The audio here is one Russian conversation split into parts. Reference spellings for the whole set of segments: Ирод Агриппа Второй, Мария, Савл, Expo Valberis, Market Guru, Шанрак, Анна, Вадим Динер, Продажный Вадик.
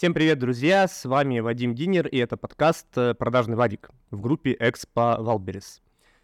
Всем привет, друзья! С вами Вадим Динер, и это подкаст «Продажный Вадик» в группе Expo Valberis.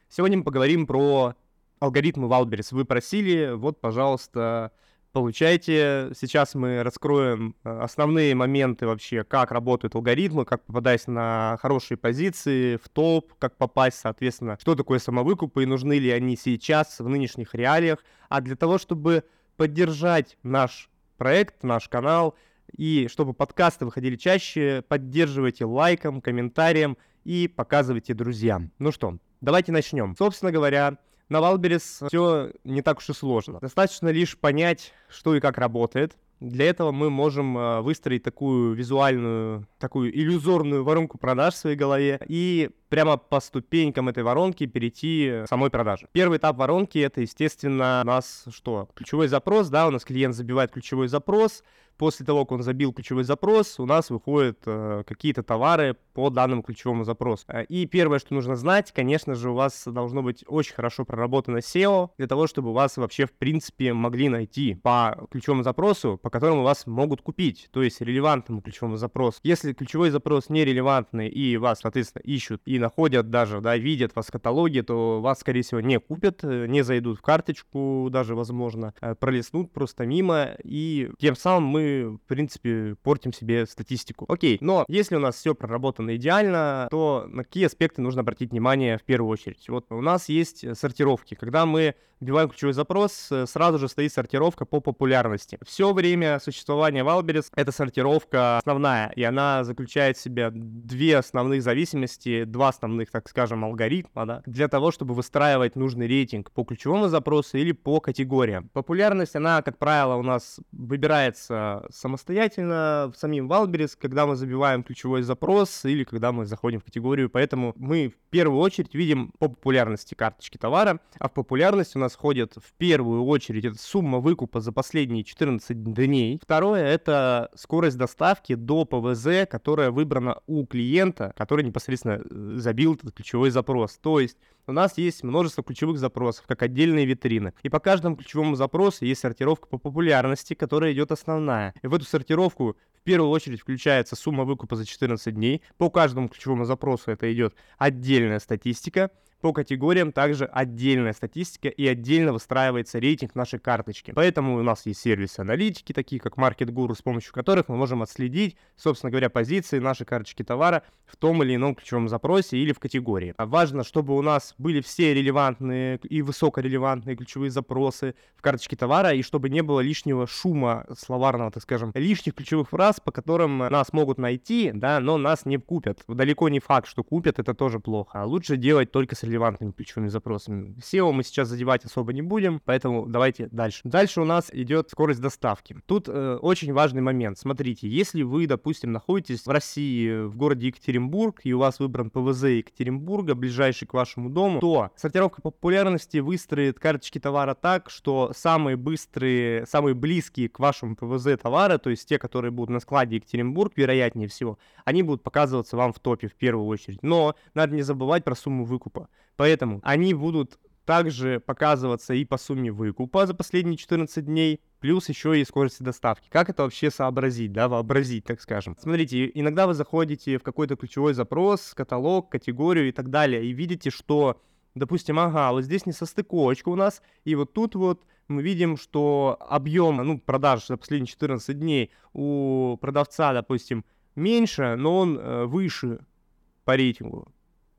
Сегодня мы поговорим про алгоритмы Valberis. Вы просили, вот, пожалуйста, получайте. Сейчас мы раскроем основные моменты вообще, как работают алгоритмы, как попадать на хорошие позиции, в топ, как попасть, соответственно, что такое самовыкупы и нужны ли они сейчас в нынешних реалиях. А для того, чтобы поддержать наш проект, наш канал, и чтобы подкасты выходили чаще, поддерживайте лайком, комментарием и показывайте друзьям. Ну что, давайте начнем. Собственно говоря, на Valberis все не так уж и сложно. Достаточно лишь понять, что и как работает. Для этого мы можем выстроить такую визуальную, такую иллюзорную воронку продаж в своей голове и прямо по ступенькам этой воронки перейти к самой продаже. Первый этап воронки — это, естественно, у нас что? Ключевой запрос, да, у нас клиент забивает ключевой запрос. После того, как он забил ключевой запрос, у нас выходят какие-то товары по данному ключевому запросу. И первое, что нужно знать, конечно же, у вас должно быть очень хорошо проработано SEO, для того, чтобы вас вообще, в принципе, могли найти по ключевому запросу, по которому вас могут купить, то есть релевантному ключевому запросу. Если ключевой запрос нерелевантный и вас, соответственно, ищут и находят даже, да, видят вас в каталоге, то вас, скорее всего, не купят, не зайдут в карточку даже, возможно, пролистнут просто мимо, и тем самым мы, в принципе, портим себе статистику. Окей, но если у нас все проработано идеально, то на какие аспекты нужно обратить внимание в первую очередь? Вот у нас есть сортировки. Когда мы вбиваем ключевой запрос, сразу же стоит сортировка по популярности. Все время существования Valberis — это сортировка основная, и она заключает в себе две основных зависимости, два основных, так скажем, алгоритма, да, для того, чтобы выстраивать нужный рейтинг по ключевому запросу или по категориям. Популярность, она, как правило, у нас выбирается самостоятельно в самим Valberis, когда мы забиваем ключевой запрос или когда мы заходим в категорию. Поэтому мы в первую очередь видим по популярности карточки товара, а в популярность у нас входит в первую очередь это сумма выкупа за последние 14 дней. Второе — это скорость доставки до ПВЗ, которая выбрана у клиента, который непосредственно забил этот ключевой запрос. То есть у нас есть множество ключевых запросов, как отдельные витрины. И по каждому ключевому запросу есть сортировка по популярности, которая идет основная. И в эту сортировку в первую очередь включается сумма выкупа за 14 дней. По каждому ключевому запросу это идет отдельная статистика. По категориям также отдельная статистика и отдельно выстраивается рейтинг нашей карточки. Поэтому у нас есть сервисы аналитики, такие как Market Guru, с помощью которых мы можем отследить, собственно говоря, позиции нашей карточки товара в том или ином ключевом запросе или в категории. Важно, чтобы у нас были все релевантные и высокорелевантные ключевые запросы в карточке товара, и чтобы не было лишнего шума словарного, так скажем, лишних ключевых фраз, по которым нас могут найти, да, но нас не купят. Далеко не факт, что купят, это тоже плохо. Лучше делать только с релевантными ключевыми запросами. SEO мы сейчас задевать особо не будем, поэтому давайте дальше. Дальше у нас идет скорость доставки. Тут очень важный момент. Смотрите, если вы, допустим, находитесь в России, в городе Екатеринбург, и у вас выбран ПВЗ Екатеринбурга, ближайший к вашему дому, то сортировка по популярности выстроит карточки товара так, что самые быстрые, самые близкие к вашему ПВЗ товары, то есть те, которые будут на складе Екатеринбург, вероятнее всего, они будут показываться вам в топе в первую очередь. Но надо не забывать про сумму выкупа. Поэтому они будут также показываться и по сумме выкупа за последние 14 дней, плюс еще и скорости доставки. Как это вообще сообразить, да, вообразить, так скажем. Смотрите, иногда вы заходите в какой-то ключевой запрос, каталог, категорию и так далее, и видите, что, допустим, ага, вот здесь несостыковочка у нас, и вот тут вот мы видим, что объем, продаж за последние 14 дней у продавца, допустим, меньше, но он выше по рейтингу,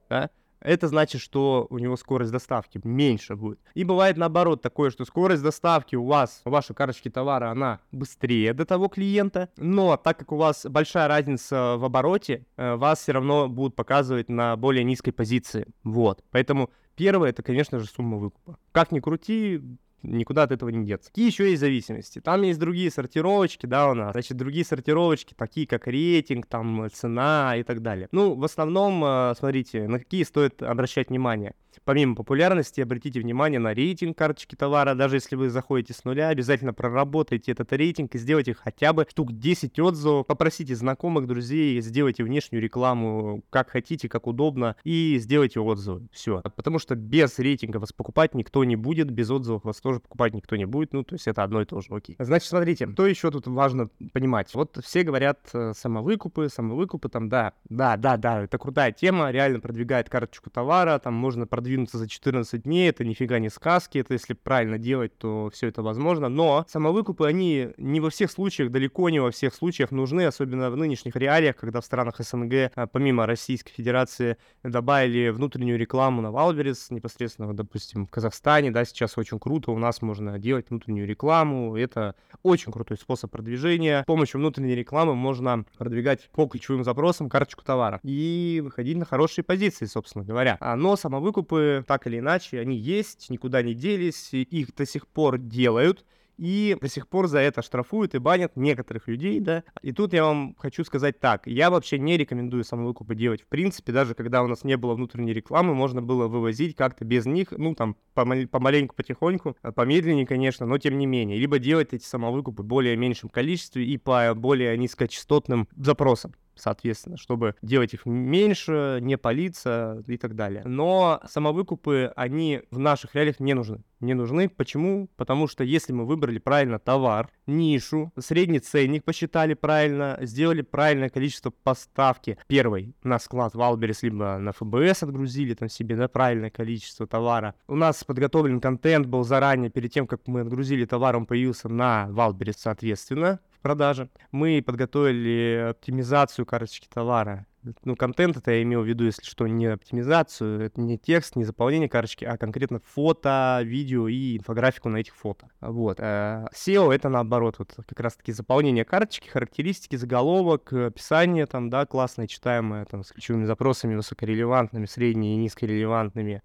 да. Это значит, что у него скорость доставки меньше будет. И бывает наоборот такое, что скорость доставки у вас, у вашей карточки товара, она быстрее до того клиента. Но так как у вас большая разница в обороте, вас все равно будут показывать на более низкой позиции. Вот. Поэтому первое — это, конечно же, сумма выкупа. Как ни крути, никуда от этого не деться. Какие еще есть зависимости? Там есть другие сортировочки, да, у нас. Значит, другие сортировочки, такие как рейтинг, там, цена и так далее. В основном, смотрите, на какие стоит обращать внимание. Помимо популярности, обратите внимание на рейтинг карточки товара. Даже если вы заходите с нуля, обязательно проработайте этот рейтинг и сделайте хотя бы штук 10 отзывов. Попросите знакомых, друзей, сделайте внешнюю рекламу как хотите, как удобно, и сделайте отзывы. Все. Потому что без рейтинга вас покупать никто не будет, без отзывов вас тоже покупать никто не будет. Ну, то есть это одно и то же. Окей. Значит, смотрите, что еще тут важно понимать. Вот все говорят самовыкупы там, да, это крутая тема, реально продвигает карточку товара, там можно продвинуться за 14 дней, это нифига не сказки, это если правильно делать, то все это возможно, но самовыкупы, они не во всех случаях, далеко не во всех случаях нужны, особенно в нынешних реалиях, когда в странах СНГ, помимо Российской Федерации, добавили внутреннюю рекламу на Valberis, непосредственно, допустим, в Казахстане, да, сейчас очень круто, у нас можно делать внутреннюю рекламу, это очень крутой способ продвижения, с помощью внутренней рекламы можно продвигать по ключевым запросам карточку товара и выходить на хорошие позиции, собственно говоря. Но самовыкупы, так или иначе, они есть, никуда не делись, их до сих пор делают. И до сих пор за это штрафуют и банят некоторых людей, да. И тут я вам хочу сказать так. Я вообще не рекомендую самовыкупы делать. В принципе, даже когда у нас не было внутренней рекламы, можно было вывозить как-то без них. Ну, там, помаленьку, потихоньку. Помедленнее, конечно, но тем не менее. Либо делать эти самовыкупы в более меньшем количестве и по более низкочастотным запросам. Соответственно, чтобы делать их меньше, не палиться и так далее. Но самовыкупы, они в наших реалиях не нужны. Не нужны. Почему? Потому что если мы выбрали правильно товар, нишу, средний ценник посчитали правильно, сделали правильное количество поставки первой на склад Valberis, либо на ФБС отгрузили там себе, да, правильное количество товара. У нас подготовлен контент был заранее, перед тем, как мы отгрузили товар, он появился на Valberis, соответственно, в продаже. Мы подготовили оптимизацию карточки товара. Ну, контент это я имел в виду, если что, не оптимизацию, это не текст, не заполнение карточки, а конкретно фото, видео и инфографику на этих фото. Вот. SEO это наоборот, вот как раз-таки заполнение карточки, характеристики, заголовок, описание там, да, классное, читаемое, там, с ключевыми запросами, высокорелевантными, средне- и низкорелевантными.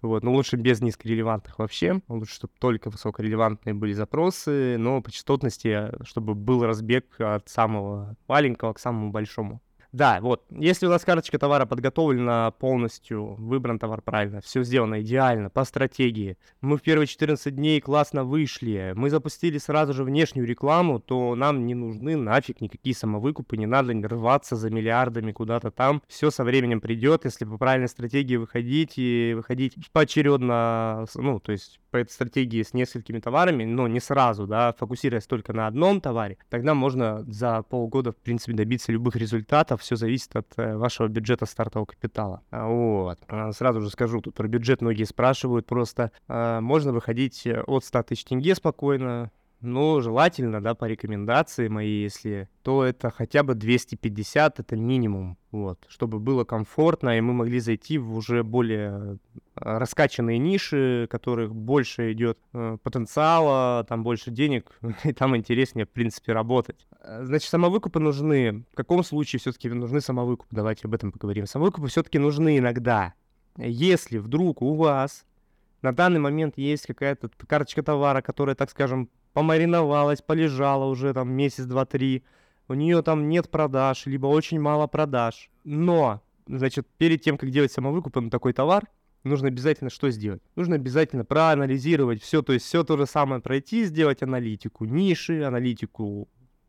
Вот, но лучше без низкорелевантных вообще, лучше, чтобы только высокорелевантные были запросы, но по частотности, чтобы был разбег от самого маленького к самому большому. Да, вот, если у нас карточка товара подготовлена полностью, выбран товар правильно, все сделано идеально, по стратегии, мы в первые 14 дней классно вышли, мы запустили сразу же внешнюю рекламу, то нам не нужны нафиг никакие самовыкупы, не надо рваться за миллиардами куда-то там, все со временем придет, если по правильной стратегии выходить и выходить поочередно, ну, то есть по этой стратегии с несколькими товарами, но не сразу, да, фокусируясь только на одном товаре, тогда можно за полгода, в принципе, добиться любых результатов. Все зависит от вашего бюджета стартового капитала. Вот. Сразу же скажу, тут про бюджет многие спрашивают просто. Можно выходить от 100 тысяч тенге спокойно. Но желательно, да, по рекомендации моей, если, то это хотя бы 250, это минимум. Вот. Чтобы было комфортно, и мы могли зайти в уже более раскачанные ниши, в которых больше идет потенциала, там больше денег, и там интереснее, в принципе, работать. Значит, самовыкупы нужны. В каком случае все-таки нужны самовыкупы? Давайте об этом поговорим. Самовыкупы все-таки нужны иногда. Если вдруг у вас на данный момент есть какая-то карточка товара, которая, так скажем, помариновалась, полежала уже там месяц, два, три, у нее там нет продаж, либо очень мало продаж. Но, значит, перед тем, как делать самовыкуп на такой товар, нужно обязательно что сделать? Нужно обязательно проанализировать все, то есть все то же самое пройти, сделать аналитику ниши, аналитику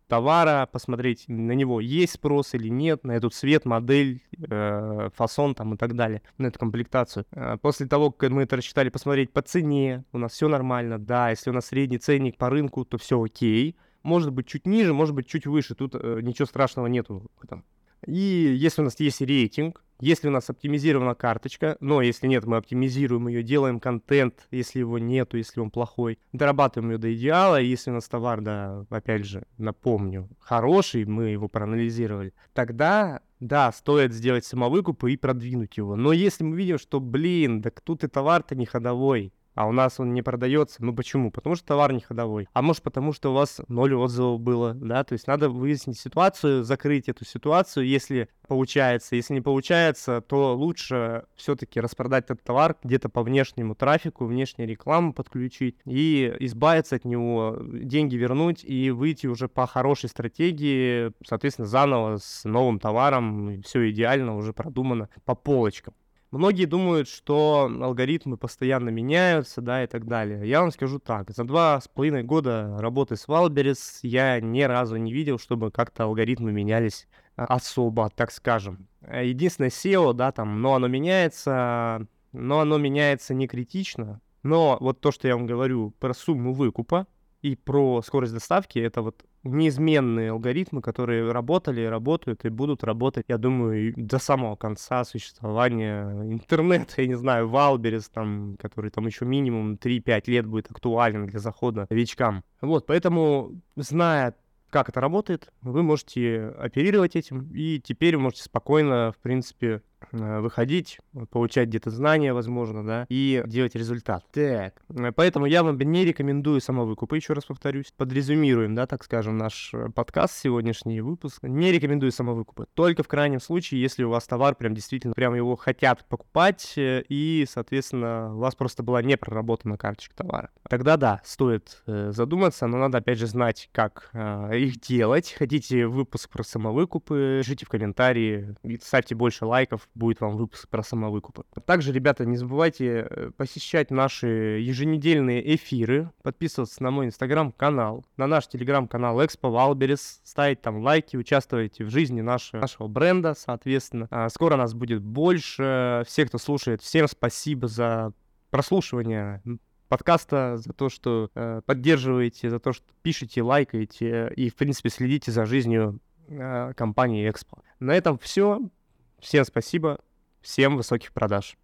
товара, посмотреть, на него есть спрос или нет, на эту цвет, модель, фасон там и так далее, на эту комплектацию. После того, как мы это рассчитали, посмотреть по цене, у нас все нормально, да, если у нас средний ценник по рынку, то все окей, может быть чуть ниже, может быть чуть выше, тут ничего страшного нету в этом. И если у нас есть рейтинг, если у нас оптимизирована карточка, но если нет, мы оптимизируем ее, делаем контент, если его нету, если он плохой, дорабатываем ее до идеала, если у нас товар, да, опять же, напомню, хороший, мы его проанализировали, тогда, да, стоит сделать самовыкуп и продвинуть его. Но если мы видим, что, блин, да тут и товар-то не ходовой, а у нас он не продается. Ну почему? Потому что товар не ходовой. А может потому, что у вас 0 отзывов было, да? То есть надо выяснить ситуацию, закрыть эту ситуацию, если получается. Если не получается, то лучше все-таки распродать этот товар где-то по внешнему трафику, внешнюю рекламу подключить и избавиться от него, деньги вернуть и выйти уже по хорошей стратегии, соответственно, заново с новым товаром. Все идеально, уже продумано по полочкам. Многие думают, что алгоритмы постоянно меняются, да, и так далее. Я вам скажу так, за 2,5 года работы с Valberis я ни разу не видел, чтобы как-то алгоритмы менялись особо, так скажем. Единственное, SEO, да, там, но оно меняется, не критично. Но вот то, что я вам говорю про сумму выкупа и про скорость доставки, это вот неизменные алгоритмы, которые работали, работают и будут работать, я думаю, до самого конца существования интернета, я не знаю, Valberis, там, который там еще минимум 3-5 лет будет актуален для захода новичкам. Вот, поэтому, зная, как это работает, вы можете оперировать этим, и теперь вы можете спокойно, в принципе, выходить, получать где-то знания, возможно, да, и делать результат. Так, поэтому я вам не рекомендую самовыкупы, еще раз повторюсь. Подрезюмируем, да, так скажем, наш подкаст, сегодняшний выпуск. Не рекомендую самовыкупы. Только в крайнем случае, если у вас товар прям действительно, прям его хотят покупать, и, соответственно, у вас просто была не проработана карточка товара. Тогда, да, стоит задуматься, но надо, опять же, знать, как их делать. Хотите выпуск про самовыкупы, пишите в комментарии, ставьте больше лайков, будет вам выпуск про самовыкупы. Также, ребята, не забывайте посещать наши еженедельные эфиры, подписываться на мой инстаграм-канал, на наш телеграм-канал Expo Valberis, ставить там лайки, участвовать в жизни нашего бренда, соответственно. Скоро нас будет больше. Все, кто слушает, всем спасибо за прослушивание подкаста, за то, что поддерживаете, за то, что пишете, лайкаете и, в принципе, следите за жизнью компании Expo. На этом все. Всем спасибо, всем высоких продаж.